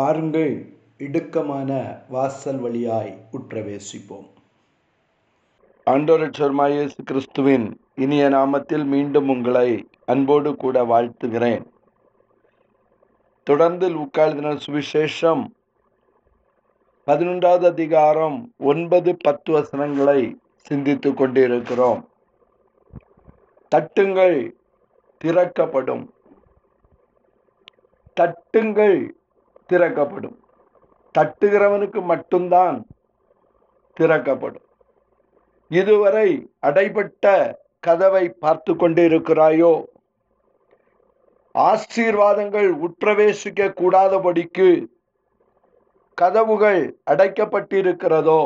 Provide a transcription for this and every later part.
பாருங்கள், இடுக்கமான வாசல் வழியாய் உற்றவேசிப்போம். ஆண்டவராகிய இயேசு கிறிஸ்துவின் இனிய நாமத்தில் மீண்டும் உங்களை அன்போடு கூட வாழ்த்துகிறேன். தொடர்ந்து லூக்கா எழுதின சுவிசேஷம் 11வது அதிகாரம் 9, 10 வசனங்களை சிந்தித்து கொண்டிருக்கிறோம். தட்டுங்கள், திறக்கப்படும். தட்டுங்கள், திறக்கப்படும். தட்டுகிறவனுக்கு மட்டும்தான் திறக்கப்படும். இதுவரை அடைபட்ட கதவை பார்த்து கொண்டிருக்கிறாயோ? ஆசீர்வாதங்கள் உட்பிரவேசிக்க கூடாதபடிக்கு கதவுகள் அடைக்கப்பட்டிருக்கிறதோ?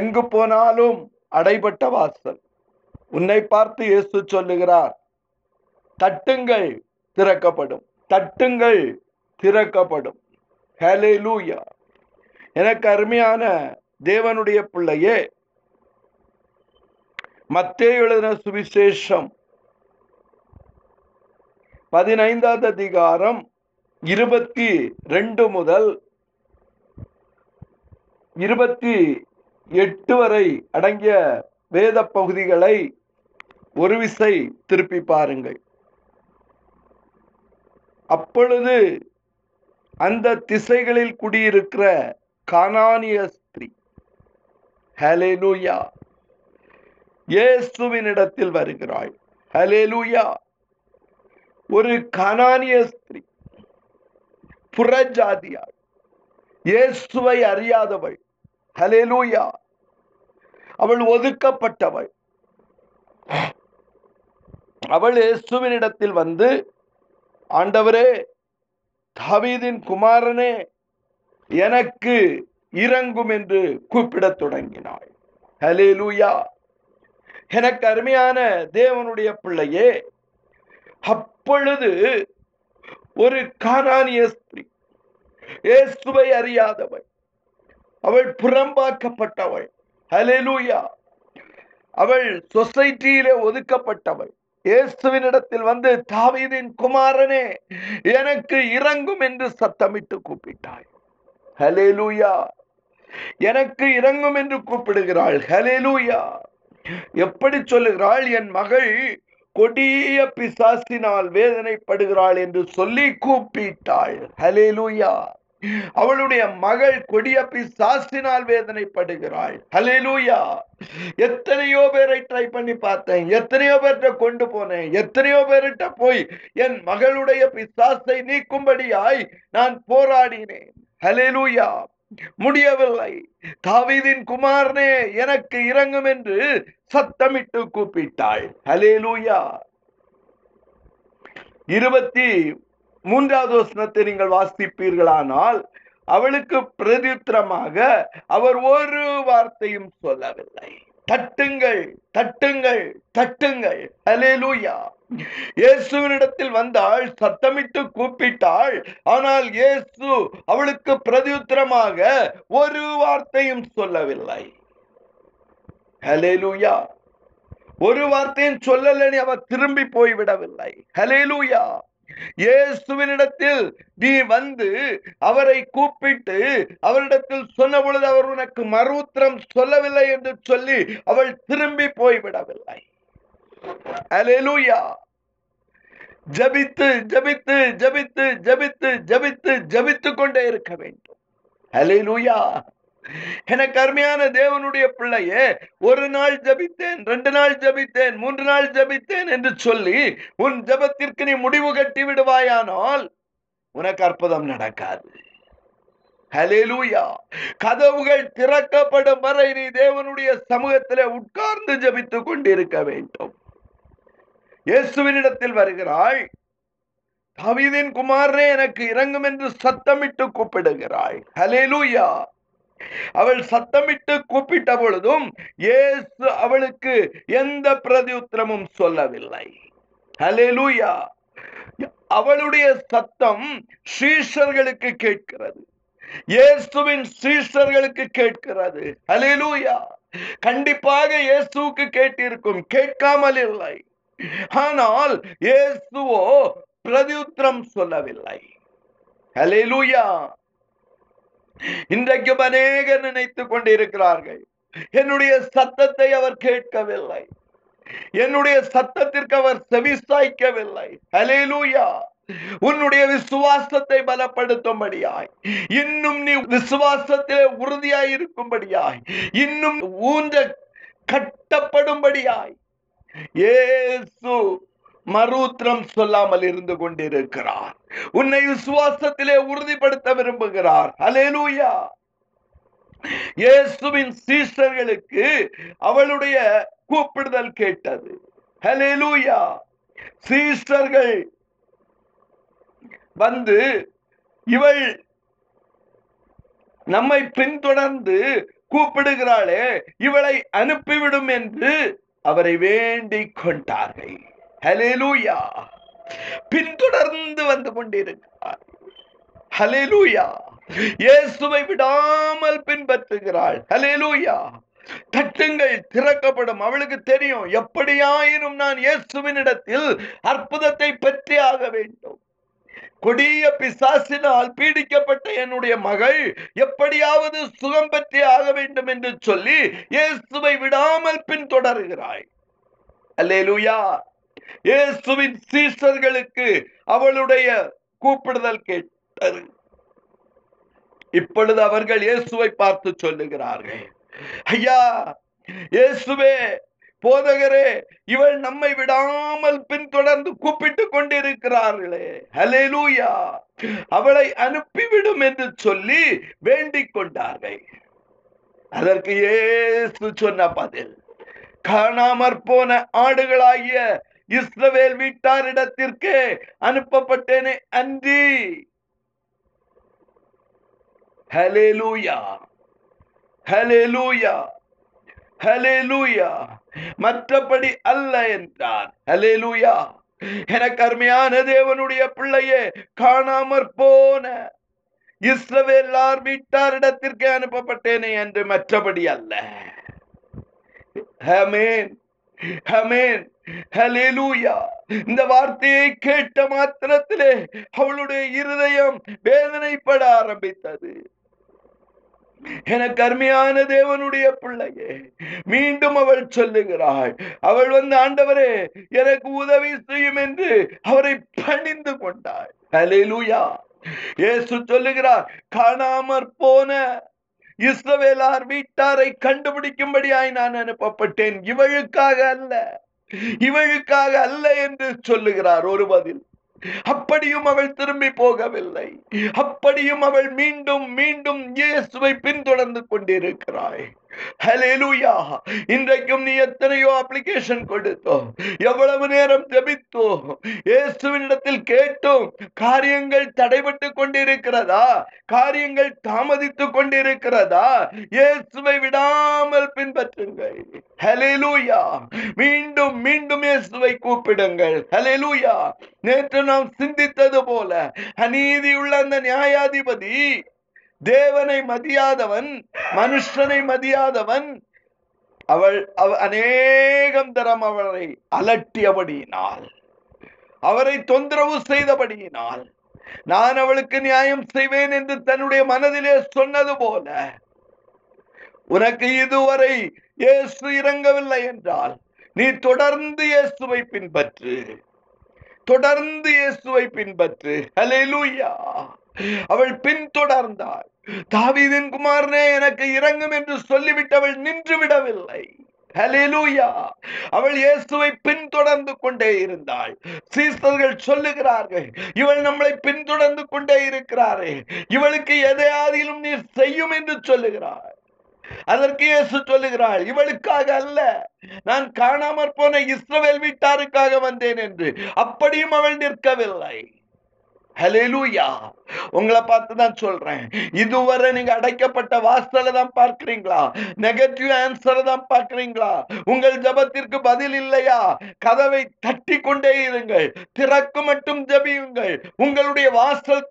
எங்கு போனாலும் அடைபட்ட வாசல். உன்னை பார்த்து இயேசு சொல்லுகிறார், தட்டுங்கள், திறக்கப்படும். தட்டுங்கள், திறக்கப்படும். ஹல்லேலூயா! எனக்கு அருமையான தேவனுடைய பிள்ளையே, மத்தேயு எழுதின சுவிசேஷம் 15வது அதிகாரம் 22 முதல் 28 வரை அடங்கிய வேத பகுதிகளை ஒரு விசை திருப்பி பாருங்கள். அப்பொழுது அந்த திசைகளில் குடியிருக்கிற கானானிய ஸ்திரீ, ஹல்லேலூயா, இயேசுவின் இடத்தில் வருகிறாள். ஹல்லேலூயா! ஒரு கானானிய ஸ்திரீ, புறஜாதியாள், இயேசுவை அறியாதவள். ஹல்லேலூயா! அவள் ஒதுக்கப்பட்டவள். அவள் இயேசுவின் இடத்தில் வந்து, ஆண்டவரே, தாவீதின் குமாரனே, எனக்கு இரங்கும் என்று கூப்பிடத் தொடங்கினாள். ஹல்லேலூயா! எனக்கு அருமையான தேவனுடைய பிள்ளையே, அப்பொழுது ஒரு கானானிய ஸ்திரீ, இயேசுவை அறியாதவள், அவள் புறம்பாக்கப்பட்டவள். ஹல்லேலூயா! அவள் சொசைட்டியிலே ஒதுக்கப்பட்டவள். இயேசுவின் இடத்தில் வந்து, தாவீதின் குமாரனே, எனக்கு இரங்கும் என்று சத்தமிட்டு கூப்பிட்டாள். ஹல்லேலூயா! எனக்கு இரங்கும் என்று கூப்பிடுகிறாள். ஹல்லேலூயா! எப்படி சொல்லுகிறாள்? என் மகள் கொடிய பிசாசினால் வேதனைப்படுகிறாள் என்று சொல்லி கூப்பிட்டாள். ஹல்லேலூயா! அவளுடைய மகள் கொடிய பிசாசினால் வேதனைப்படுகிறாள். ஹல்லேலூயா! எத்தனையோ பேரை ட்ரை பண்ணி பார்த்தேன், எத்தனையோ பேர்கிட்ட கொண்டு போனேன், எத்தனையோ பேர்கிட்ட போய் என் மகளுடைய பிசாசை நீக்கும்படியாய் நான் போராடினேன். ஹல்லேலூயா! முடியவில்லை. தாவீதின் குமாரனே, எனக்கு இரங்கும் என்று சத்தமிட்டு கூப்பிட்டாள். ஹல்லேலூயா! 23வது வசனத்தை நீங்கள் வாசிப்பீர்களானால், அவளுக்கு பிரதியுத்தரமாக அவர் ஒரு வார்த்தையும் சொல்லவில்லை. தட்டுங்கள், தட்டுங்கள், தட்டுங்கள். ஹல்லேலூயா! இயேசுவினிடத்தில் வந்தாள், சத்தமிட்டு கூப்பிட்டாள். ஆனால் இயேசு அவளுக்கு பிரதியுத்தரமாக ஒரு வார்த்தையும் சொல்லவில்லை. ஹல்லேலூயா! ஒரு வார்த்தையும் சொல்லலனே அவர் திரும்பி போய்விடவில்லை. ஹல்லேலூயா! இயேசுவினிடத்தில் நீ வந்து அவரை கூப்பிட்டு அவரிடத்தில் சொன்ன பொழுது அவர் உனக்கு மறு உத்தரம் சொல்லவில்லை என்று சொல்லி அவள் திரும்பி போய்விடவில்லை. ஹல்லேலூயா! ஜபித்து ஜபித்து ஜபித்து ஜபித்து ஜபித்து ஜபித்து கொண்டே இருக்க வேண்டும். ஹல்லேலூயா! எனக்கு அருமையான தேவனுடைய பிள்ளையே, ஒரு நாள் ஜபித்தேன், 2 நாள் ஜபித்தேன், 3 நாள் ஜபித்தேன் என்று சொல்லி உன் ஜபத்திற்கு நீ முடிவு கட்டி விடுவாயானால் உனக்கு அற்புதம் நடக்காது. ஹல்லேலூயா! கதவுகள் திறக்கப்படும் வரை நீ தேவனுடைய சமூகத்திலே உட்கார்ந்து ஜபித்துக் கொண்டிருக்க வேண்டும். இயேசுவினிடத்தில் வருகிறாள், தாவீதின் குமாரனே, எனக்கு இரங்கும் என்று சத்தமிட்டு கூப்பிடுகிறாள். ஹல்லேலூயா! அவள் சத்தமிட்டு கூப்பிட்ட பொழுதும் இயேசு அவளுக்கு எந்த பிரதியுத்தரமும் சொல்லவில்லை. ஹல்லேலூயா! அவளுடைய சத்தம் சீஷர்களுக்கு கேட்கிறது, இயேசுவின் சீஷர்களுக்கு கேட்கிறது. ஹல்லேலூயா! கண்டிப்பாக இயேசுவுக்கு கேட்டிருக்கும், கேட்காமல் இல்லை. ஆனால் இயேசுவோ பிரதியுத்தரம் சொல்லவில்லை. ஹல்லேலூயா. இன்றைக்கு அநேகர் நினைத்துக் கொண்டிருக்கிறார்கள், என்னுடைய சத்தத்தை அவர் கேட்கவில்லை, என்னுடைய சத்தத்திற்கு அவர் செவி சாய்க்கவில்லை. ஹல்லேலூயா. உன்னுடைய விசுவாசத்தை பலப்படுத்தும்படியாய், இன்னும் நீ விசுவாசத்திலே உறுதியாய் இருக்கும்படியாய், இன்னும் ஊன்ற கட்டப்படும்படியாய் இயேசு மறுத்திரம் சொல்லாமல் இருந்து கொண்டிருக்கிறார். உன்னை விசுவாசத்திலே உறுதிப்படுத்த விரும்புகிறார். ஹல்லேலூயா. இயேசுவின் சீஷர்களுக்கு அவளுடைய கூப்பிடுதல் கேட்டது. ஹல்லேலூயா. சீஷர்கள் வந்து இவள் நம்மை பின்தொடர்ந்து கூப்பிடுகிறாளே, இவளை அனுப்பிவிடும் என்று அவரை வேண்டிக் கொண்டார்கள். ஹல்லேலூயா. பின்தொடர்ந்து வந்து கொண்டிருக்கிறார். ஹல்லேலூயா. இயேசுவை விடாமல் பின்பற்றுகிறாள். ஹல்லேலூயா. தட்டுங்கள் திறக்கப்படும். அவளுக்கு தெரியும், எப்படியாயினும் நான் இயேசுவினிடத்தில் அற்புதத்தை பெற்றே ஆக வேண்டும். கொடிய பிசாசினால் பீடிக்கப்பட்ட என்னுடைய மகள் எப்படியாவது சுகம் பெற்றே ஆக வேண்டும் என்று சொல்லி இயேசுவை விடாமல் பின்தொடர்கிறாய். அல்லேலூயா. இயேசுவின் சீஷர்களுக்கு அவளுடைய கூப்பிடுதல் கேட்டது. இப்பொழுது அவர்கள் இயேசுவை பார்த்து சொல்லுகிறார்கள், ஐயா இயேசுவே, போதகரே, இவள் நம்மை விடாமல் பின்தொடர்ந்து கூப்பிட்டு கொண்டிருக்கிறார்களே, ஹல்லேலூயா, அவளை அனுப்பிவிடும் என்று சொல்லி வேண்டிக் கொண்டார்கள். அதற்கு இயேசு சொன்ன பதில், காணாமற் போன ஆடுகளாகிய இஸ்ரவேல் வீட்டாரிடத்திற்கே அனுப்பப்பட்டேனே அன்றி. ஹல்லேலூயா. ஹல்லேலூயா. ஹல்லேலூயா. மற்றபடி அல்ல என்றார். ஹல்லேலூயா. எனக்கு அருமையான தேவனுடைய பிள்ளையே, காணாமற் போன இஸ்ரவேலார் வீட்டாரிடத்திற்கே அனுப்பப்பட்டேனே என்று, மற்றபடி அல்ல. ஆமென். ஆமென். ஹல்லேலூயா. இந்த வார்த்தையை கேட்ட மாத்திரத்திலே அவளுடைய இருதயம் வேதனைப்பட ஆரம்பித்தது. எனக்கு அருமையான தேவனுடைய பிள்ளையே, மீண்டும் அவள் சொல்லுகிறாள், அவள் வந்து ஆண்டவரே எனக்கு உதவி செய்யும் என்று அவரை பணிந்து கொண்டாள். ஹல்லேலூயா. இயேசு சொல்லுகிறார், காணாமற் போன இஸ்ரவேலார் வீட்டாரை கண்டுபிடிக்கும்படியாய் நான் அனுப்பப்பட்டேன், இவளுக்காக அல்ல, இவளுக்காக அல்ல என்று சொல்லுகிறார். ஒரு பதில். அப்படியும் அவள் திரும்பி போகவில்லை. அப்படியும் அவள் மீண்டும் மீண்டும் இயேசுவை பின்தொடர்ந்து கொண்டிருக்கிறாய். ஹல்லேலூயா. இன்றைக்கும் நீ எத்தனையோ அப்ளிகேஷன் கொடுத்தோ, எவ்வளவு நேரம் ஜெபித்தோ, இயேசுவினிடத்தில் கேட்டோம், காரியங்கள் தடைபட்டு கொண்டிருக்கிறதா? காரியங்கள் தாமதித்து கொண்டிருக்கிறதா? இயேசுவை விடாமல் பின்பற்றுங்கள். ஹல்லேலூயா. மீண்டும் மீண்டும் இயேசுவை கூப்பிடுங்கள். ஹல்லேலூயா. நேற்று நாம் சிந்தித்தது போல, அநீதியுள்ள அந்த நியாயாதிபதி தேவனை மதியாதவன், மனுஷனை மதியாதவன், அவள் அநேகம் தரம் அவளை அலட்டியபடியினால், அவரை தொந்தரவு செய்தபடியினால், நான் அவளுக்கு நியாயம் செய்வேன் என்று தன்னுடைய மனதிலே சொன்னது போல, உனக்கு இதுவரை இயேசு இறங்கவில்லை என்றால் நீ தொடர்ந்து இயேசுவை பின்பற்று, தொடர்ந்து இயேசுவை பின்பற்று. ஹல்லேலூயா. அவள் பின்தொடர்ந்தாள். தாவீதின் குமாரனே எனக்கு இறங்கும் என்று சொல்லிவிட்டு அவள் நின்று விடவில்லை. ஹல்லேலூயா. அவள் இயேசுவை பின்தொடர்ந்து கொண்டே இருந்தாள். சீஷர்கள் சொல்லுகிறார்கள், இவள் நம்மளை பின்தொடர்ந்து கொண்டே இருக்கிறாரே, இவளுக்கு எதையாதிலும் நீர் செய்யும் என்று சொல்லுகிறாள். அதற்கு இயேசு சொல்லுகிறாள், இவளுக்காக அல்ல, நான் காணாமற் போன இஸ்ரவேல் வீட்டாருக்காக வந்தேன் என்று. அப்படியும் அவள் நிற்கவில்லை. ஹல்லேலூயா. உங்களை பார்த்து தான் சொல்றேன், இதுவரை நீங்க அடைக்கப்பட்ட வாசலை தான் பார்க்கிறீங்களா? நெகட்டிவ் ஆன்சரை தான் பார்க்கிறீங்களா? உங்கள் ஜபத்திற்கு பதில் இல்லையா? கதவை தட்டி கொண்டே இருங்கள், திறக்கு மட்டும் ஜபியுங்கள். உங்களுடைய வாசல்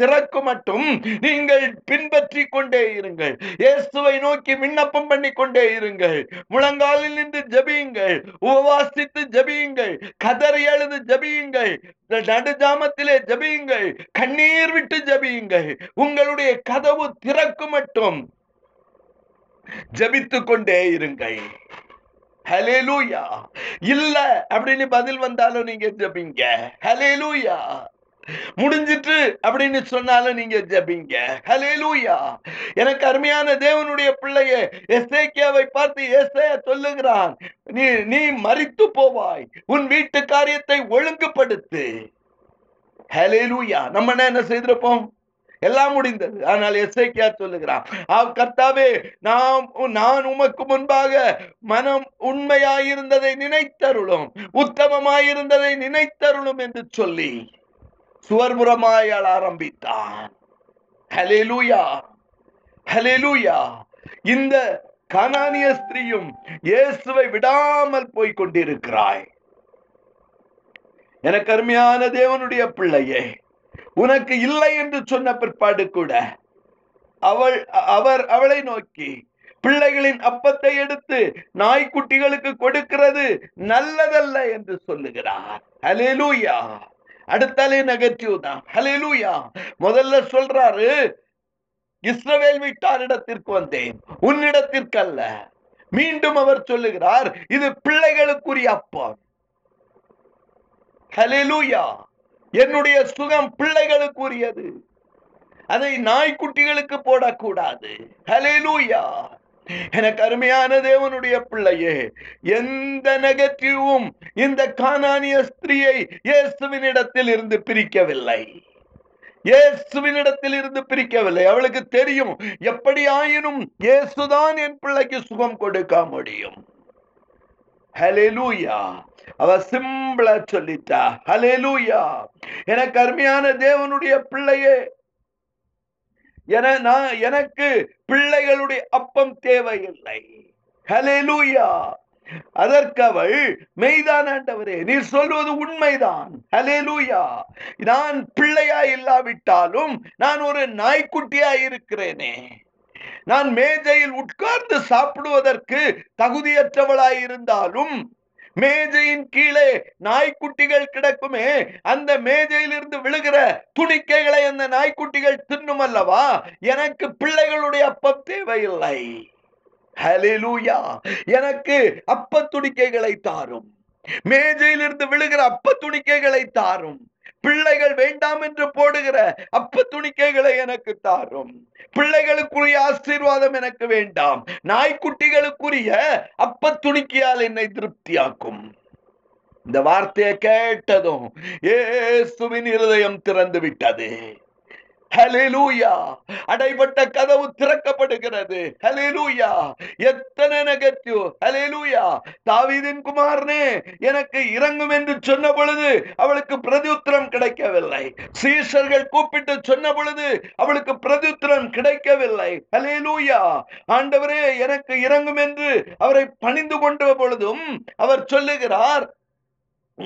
திறக்கு மட்டும் நீங்கள் பின்பற்றி கொண்டே இருங்கள். இயேசுவை நோக்கி விண்ணப்பம் பண்ணி கொண்டே இருங்கள். முழங்காலில் நின்று ஜபியுங்கள், உபவாசித்து ஜபியுங்கள், கதறி எழுந்து ஜபியுங்கள், நடுஜாமத்திலே ஜபியுங்கள், கண்ணீர் விட்டு ஜபியுங்கள். உங்களுடைய கதவு திறக்கும் மட்டும் ஜபித்துக் கொண்டே இருங்கள். ஹல்லேலூயா. இல்ல அப்படின்னு பதில் வந்தாலும் நீங்க ஜபிங்க. ஹல்லேலூயா. முடிஞ்சிட்டு அப்படின்னு சொன்னாலும் நீங்க ஜபிங்க. ஹல்லேலூயா. எனக்கு அருமையான தேவனுடைய பிள்ளையே, எசேக்கியாவை பார்த்து எசேயா சொல்லுகிறான், நீ மரித்து போவாய், உன் வீட்டு காரியத்தை ஒழுங்குபடுத்து. ஹல்லேலூயா. நம்ம என்ன செய்திருப்போம்? எல்லாம் முடிந்தது. ஆனால் எசேக்கியா சொல்லுகிறான், கர்த்தாவே, நான் உமக்கு முன்பாக மனம் உண்மையாயிருந்ததை நினைத்தருளும், உத்தமமாயிருந்ததை நினைத்தருளும் என்று சொல்லி சுவர்புறமாய் அழ ஆரம்பித்தான். ஹல்லேலூயா. ஹல்லேலூயா. இந்த கானானிய ஸ்திரீயும் இயேசுவை விடாமல் போய் கொண்டிருக்கிறாய். எனக்கு அருமையான தேவனுடைய பிள்ளையே, உனக்கு இல்லை என்று சொன்ன பிற்பாடு கூட அவளை நோக்கி, பிள்ளைகளின் அப்பத்தை எடுத்து நாய்க்குட்டிகளுக்கு கொடுக்கிறது நல்லதல்ல என்று சொல்லுகிறார். ஹல்லேலூயா. அடுத்தாலே நெகட்டிவ் தான். ஹல்லேலூயா. முதல்ல சொல்றாரு, இஸ்ரவேல் வீட்டாரிடத்திற்கு வந்தேன், உன்னிடத்திற்கு அல்ல. மீண்டும் அவர் சொல்லுகிறார், இது பிள்ளைகளுக்குரிய அப்பம். ஹல்லேலூயா. என்னுடைய சுகம் பிள்ளைகளுக்குரியது, அதை நாய்க்குட்டிகளுக்கு போடக்கூடாது. ஹல்லேலூயா. எனக்கு அருமையான தேவனுடைய பிள்ளையே, எந்த நெகட்டிவும் இந்த கானானிய ஸ்திரீயை இயேசுவினிடத்தில் இருந்து பிரிக்கவில்லை. இயேசுவினிடத்தில் இருந்து பிரிக்கவில்லை. அவளுக்கு தெரியும், எப்படி ஆயினும் இயேசுதான் என் பிள்ளைக்கு சுகம் கொடுக்க முடியும். ஹல்லேலூயா. அவ சிம்பிளா சொல்லிட்டா. ஹல்லேலூயா. எனக்கு அருமையான தேவனுடைய பிள்ளையே, எனக்கு பிள்ளைகளுடைய அப்பம் தேவையில்லை. ஹல்லேலூயா. அதற்கவள், மெய்தானாண்டவரே, நீர் சொல்வது உண்மைதான். ஹல்லேலூயா. நான் பிள்ளையா இல்லாவிட்டாலும் நான் ஒரு நாய்க்குட்டியா இருக்கிறேனே. நான் மேஜையில் உட்கார்ந்து சாப்பிடுவதற்கு தகுதியற்றவளாயிருந்தாலும் மேஜையின் கீழே நாய்க்குட்டிகள் கிடக்குமே, அந்த மேஜையிலிருந்து விழுகிற துணிக்கைகளை அந்த நாய்க்குட்டிகள் தின்னும் அல்லவா? எனக்கு பிள்ளைகளுடைய அப்பம் தேவையில்லை. ஹல்லேலூயா. எனக்கு அப்ப துணிக்கைகளை தாரும், மேஜையிலிருந்து விழுகிற அப்ப துணிக்கைகளை தாரும். பிள்ளைகள் வேண்டாம் என்று போடுகிற அப்ப துணிக்கைகளை எனக்கு தாரும். பிள்ளைகளுக்குரிய ஆசீர்வாதம் எனக்கு வேண்டாம். நாய்க்குட்டிகளுக்குரிய அப்ப துணிக்கையால் என்னை திருப்தியாக்கும். இந்த வார்த்தையை கேட்டதும் இயேசுவின் இருதயம் திறந்து விட்டது. ஹல்லேலூயா. அடைபட்ட கதவு திறக்கப்படுகிறது. ஹல்லேலூயா. எத்தனை நெகட்டிவ். ஹல்லேலூயா. தாவீதின் குமாரனே, எனக்கு இறங்கும் என்று சொன்ன பொழுது அவளுக்கு பிரதியுத்திரம் கிடைக்கவில்லை. சீஷர்கள் கூப்பிட்டு சொன்ன பொழுது அவளுக்கு பிரதியுத்திரம் கிடைக்கவில்லை. ஹல்லேலூயா. ஆண்டவரே, எனக்கு இறங்கும் என்று அவரை பணிந்து கொண்ட பொழுதும் அவர் சொல்லுகிறார்,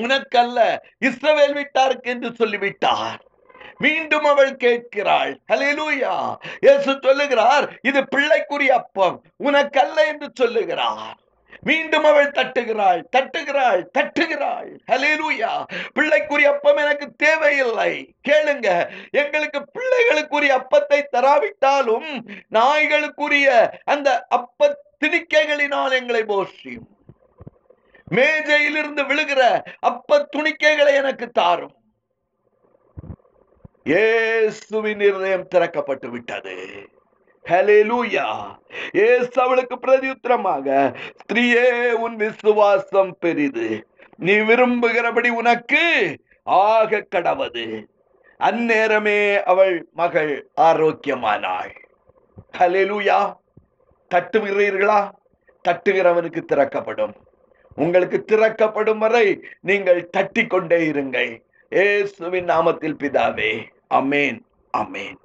உனக்கல்ல, இஸ்ரவேல் வீட்டாருக்கு என்று சொல்லிவிட்டார். மீண்டும் அவள் கேட்கிறாள். ஹல்லேலூயா. இயேசு சொல்லுகிறார், இது பிள்ளைக்குரிய அப்பம், உனக்கல்ல என்று சொல்லுகிறார். மீண்டும் அவள் தட்டுகிறாள், தட்டுகிறாள், தட்டுகிறாள். ஹல்லேலூயா. பிள்ளைக்குரிய அப்பம் எனக்கு தேவையில்லை. கேளுங்க, எங்களுக்கு பிள்ளைகளுக்குரிய அப்பத்தை தராவிட்டாலும் நாய்களுக்குரிய அந்த அப்ப திணிக்கைகளினால் எங்களை போஷியும். மேஜையிலிருந்து விழுகிற அப்ப துணிக்கைகளை எனக்கு தாரும். இயேசுவின் இதயம் திறக்கப்பட்டு விட்டது. ஹல்லேலூயா. இயேசு அவளுக்கு பிரதியுத்தரமாக, ஸ்திரீயே, உன் விசுவாசம் பெரிது, நீ விரும்புகிறபடி உனக்கு ஆக கடவது. அந்நேரமே அவள் மகள் ஆரோக்கியமானாள். ஹல்லேலூயா. தட்டுகிறீர்களா? தட்டுகிறவனுக்கு திறக்கப்படும். உங்களுக்கு திறக்கப்படும் வரை நீங்கள் தட்டிக்கொண்டே இருங்கள். இயேசுவின் நாமத்தில் பிதாவே, அமேன், அமேன்.